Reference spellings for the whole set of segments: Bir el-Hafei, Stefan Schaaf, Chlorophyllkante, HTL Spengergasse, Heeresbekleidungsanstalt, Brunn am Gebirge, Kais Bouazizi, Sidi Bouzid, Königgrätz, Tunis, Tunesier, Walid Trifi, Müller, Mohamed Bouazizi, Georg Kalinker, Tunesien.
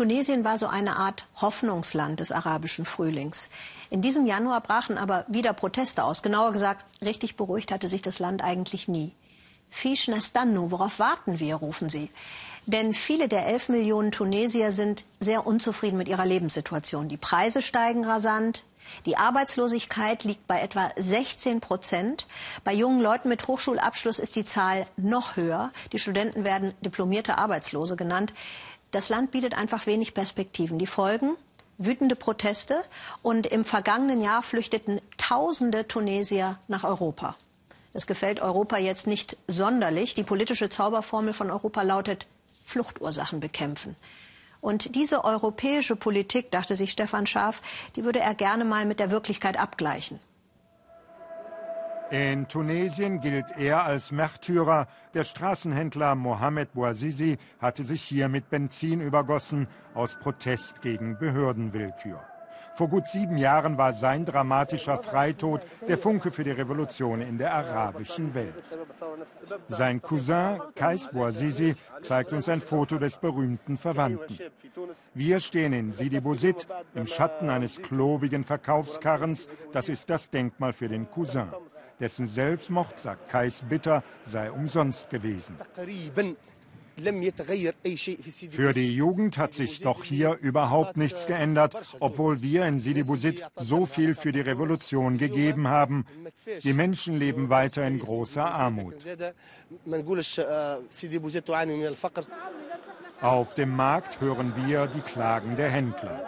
Tunesien war so eine Art Hoffnungsland des arabischen Frühlings. In diesem Januar brachen aber wieder Proteste aus. Genauer gesagt, richtig beruhigt hatte sich das Land eigentlich nie. Fisch Nastanno, worauf warten wir, rufen sie. Denn viele der 11 Millionen Tunesier sind sehr unzufrieden mit ihrer Lebenssituation. Die Preise steigen rasant. Die Arbeitslosigkeit liegt bei etwa 16%. Bei jungen Leuten mit Hochschulabschluss ist die Zahl noch höher. Die Studenten werden diplomierte Arbeitslose genannt. Das Land bietet einfach wenig Perspektiven. Die Folgen? Wütende Proteste. Und im vergangenen Jahr flüchteten Tausende Tunesier nach Europa. Das gefällt Europa jetzt nicht sonderlich. Die politische Zauberformel von Europa lautet Fluchtursachen bekämpfen. Und diese europäische Politik, dachte sich Stefan Schaaf, die würde er gerne mal mit der Wirklichkeit abgleichen. In Tunesien gilt er als Märtyrer. Der Straßenhändler Mohamed Bouazizi hatte sich hier mit Benzin übergossen, aus Protest gegen Behördenwillkür. Vor gut 7 Jahren war sein dramatischer Freitod der Funke für die Revolution in der arabischen Welt. Sein Cousin Kais Bouazizi zeigt uns ein Foto des berühmten Verwandten. Wir stehen in Sidi Bouzid im Schatten eines klobigen Verkaufskarrens. Das ist das Denkmal für den Cousin. Dessen Selbstmord, sagt Kais bitter, sei umsonst gewesen. Für die Jugend hat sich doch hier überhaupt nichts geändert, obwohl wir in Sidi Bouzid so viel für die Revolution gegeben haben. Die Menschen leben weiter in großer Armut. Auf dem Markt hören wir die Klagen der Händler.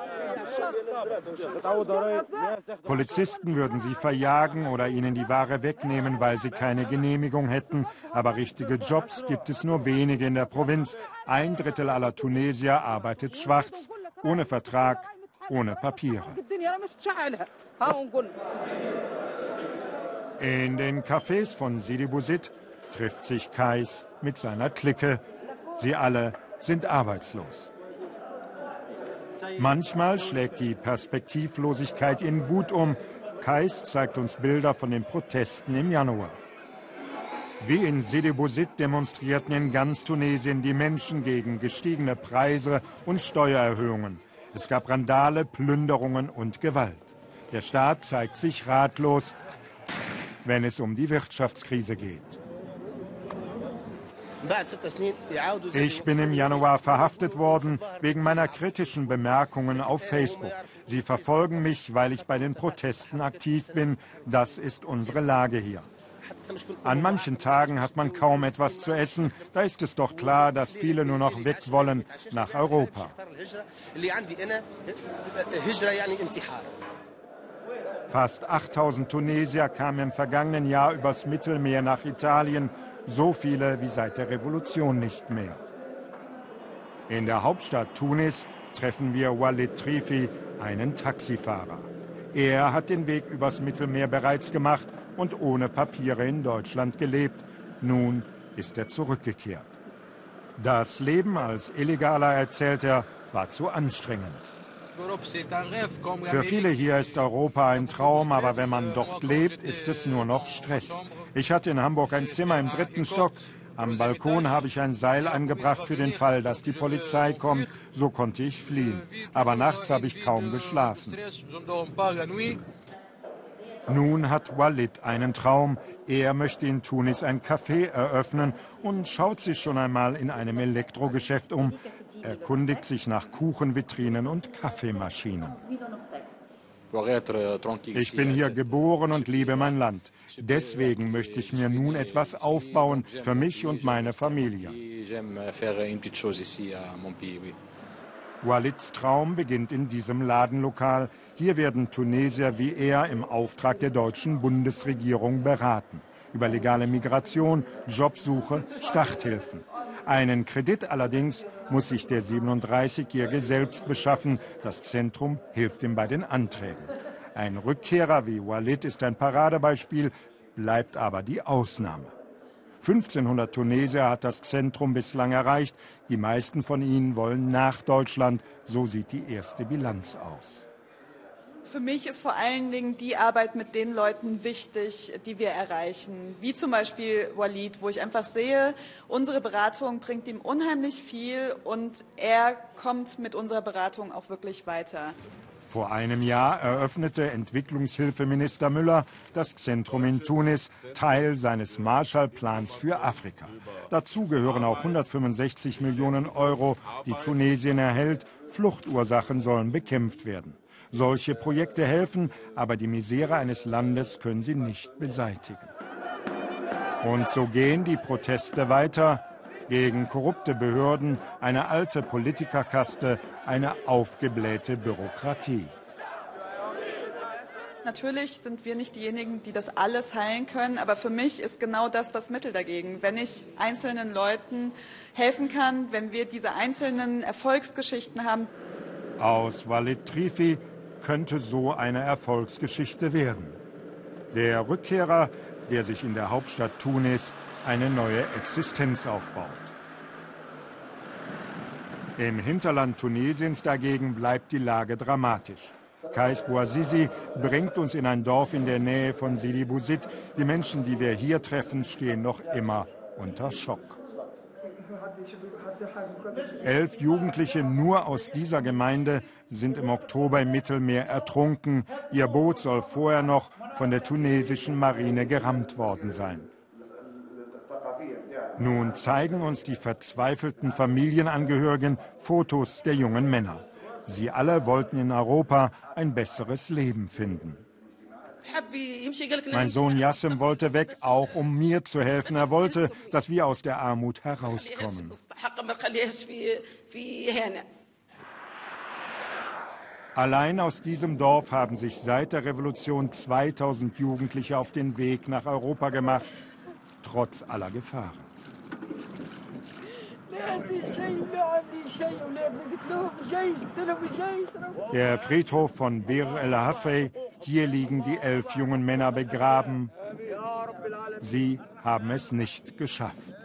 Polizisten würden sie verjagen oder ihnen die Ware wegnehmen, weil sie keine Genehmigung hätten. Aber richtige Jobs gibt es nur wenige in der Provinz. 1/3 aller Tunesier arbeitet schwarz, ohne Vertrag, ohne Papiere. In den Cafés von Sidi Bouzid trifft sich Kais mit seiner Clique. Sie alle sind arbeitslos. Manchmal schlägt die Perspektivlosigkeit in Wut um. Kais zeigt uns Bilder von den Protesten im Januar. Wie in Sidi Bouzid demonstrierten in ganz Tunesien die Menschen gegen gestiegene Preise und Steuererhöhungen. Es gab Randale, Plünderungen und Gewalt. Der Staat zeigt sich ratlos, wenn es um die Wirtschaftskrise geht. Ich bin im Januar verhaftet worden wegen meiner kritischen Bemerkungen auf Facebook. Sie verfolgen mich, weil ich bei den Protesten aktiv bin. Das ist unsere Lage hier. An manchen Tagen hat man kaum etwas zu essen. Da ist es doch klar, dass viele nur noch weg wollen nach Europa. Fast 8000 Tunesier kamen im vergangenen Jahr übers Mittelmeer nach Italien. So viele wie seit der Revolution nicht mehr. In der Hauptstadt Tunis treffen wir Walid Trifi, einen Taxifahrer. Er hat den Weg übers Mittelmeer bereits gemacht und ohne Papiere in Deutschland gelebt. Nun ist er zurückgekehrt. Das Leben als Illegaler, erzählt er, war zu anstrengend. Für viele hier ist Europa ein Traum, aber wenn man dort lebt, ist es nur noch Stress. Ich hatte in Hamburg ein Zimmer im 3. Stock. Am Balkon habe ich ein Seil angebracht für den Fall, dass die Polizei kommt. So konnte ich fliehen. Aber nachts habe ich kaum geschlafen. Nun hat Walid einen Traum. Er möchte in Tunis ein Café eröffnen und schaut sich schon einmal in einem Elektrogeschäft um, erkundigt sich nach Kuchenvitrinen und Kaffeemaschinen. Ich bin hier geboren und liebe mein Land. Deswegen möchte ich mir nun etwas aufbauen für mich und meine Familie. Walids Traum beginnt in diesem Ladenlokal. Hier werden Tunesier wie er im Auftrag der deutschen Bundesregierung beraten. Über legale Migration, Jobsuche, Starthilfen. Einen Kredit allerdings muss sich der 37-Jährige selbst beschaffen. Das Zentrum hilft ihm bei den Anträgen. Ein Rückkehrer wie Walid ist ein Paradebeispiel, bleibt aber die Ausnahme. 1500 Tunesier hat das Zentrum bislang erreicht. Die meisten von ihnen wollen nach Deutschland. So sieht die erste Bilanz aus. Für mich ist vor allen Dingen die Arbeit mit den Leuten wichtig, die wir erreichen, wie zum Beispiel Walid, wo ich einfach sehe, unsere Beratung bringt ihm unheimlich viel und er kommt mit unserer Beratung auch wirklich weiter. Vor einem Jahr eröffnete Entwicklungshilfeminister Müller das Zentrum in Tunis, Teil seines Marshallplans für Afrika. Dazu gehören auch 165 Millionen Euro, die Tunesien erhält. Fluchtursachen sollen bekämpft werden. Solche Projekte helfen, aber die Misere eines Landes können sie nicht beseitigen. Und so gehen die Proteste weiter gegen korrupte Behörden, eine alte Politikerkaste, eine aufgeblähte Bürokratie. Natürlich sind wir nicht diejenigen, die das alles heilen können, aber für mich ist genau das Mittel dagegen. Wenn ich einzelnen Leuten helfen kann, wenn wir diese einzelnen Erfolgsgeschichten haben. Aus Walid Trifi könnte so eine Erfolgsgeschichte werden. Der Rückkehrer, der sich in der Hauptstadt Tunis eine neue Existenz aufbaut. Im Hinterland Tunesiens dagegen bleibt die Lage dramatisch. Kais Bouazizi bringt uns in ein Dorf in der Nähe von Sidi Bouzid. Die Menschen, die wir hier treffen, stehen noch immer unter Schock. 11 Jugendliche nur aus dieser Gemeinde sind im Oktober im Mittelmeer ertrunken. Ihr Boot soll vorher noch von der tunesischen Marine gerammt worden sein. Nun zeigen uns die verzweifelten Familienangehörigen Fotos der jungen Männer. Sie alle wollten in Europa ein besseres Leben finden. Mein Sohn Yassim wollte weg, auch um mir zu helfen. Er wollte, dass wir aus der Armut herauskommen. Allein aus diesem Dorf haben sich seit der Revolution 2000 Jugendliche auf den Weg nach Europa gemacht, trotz aller Gefahren. Der Friedhof von Bir el-Hafei, hier liegen die 11 jungen Männer begraben. Sie haben es nicht geschafft.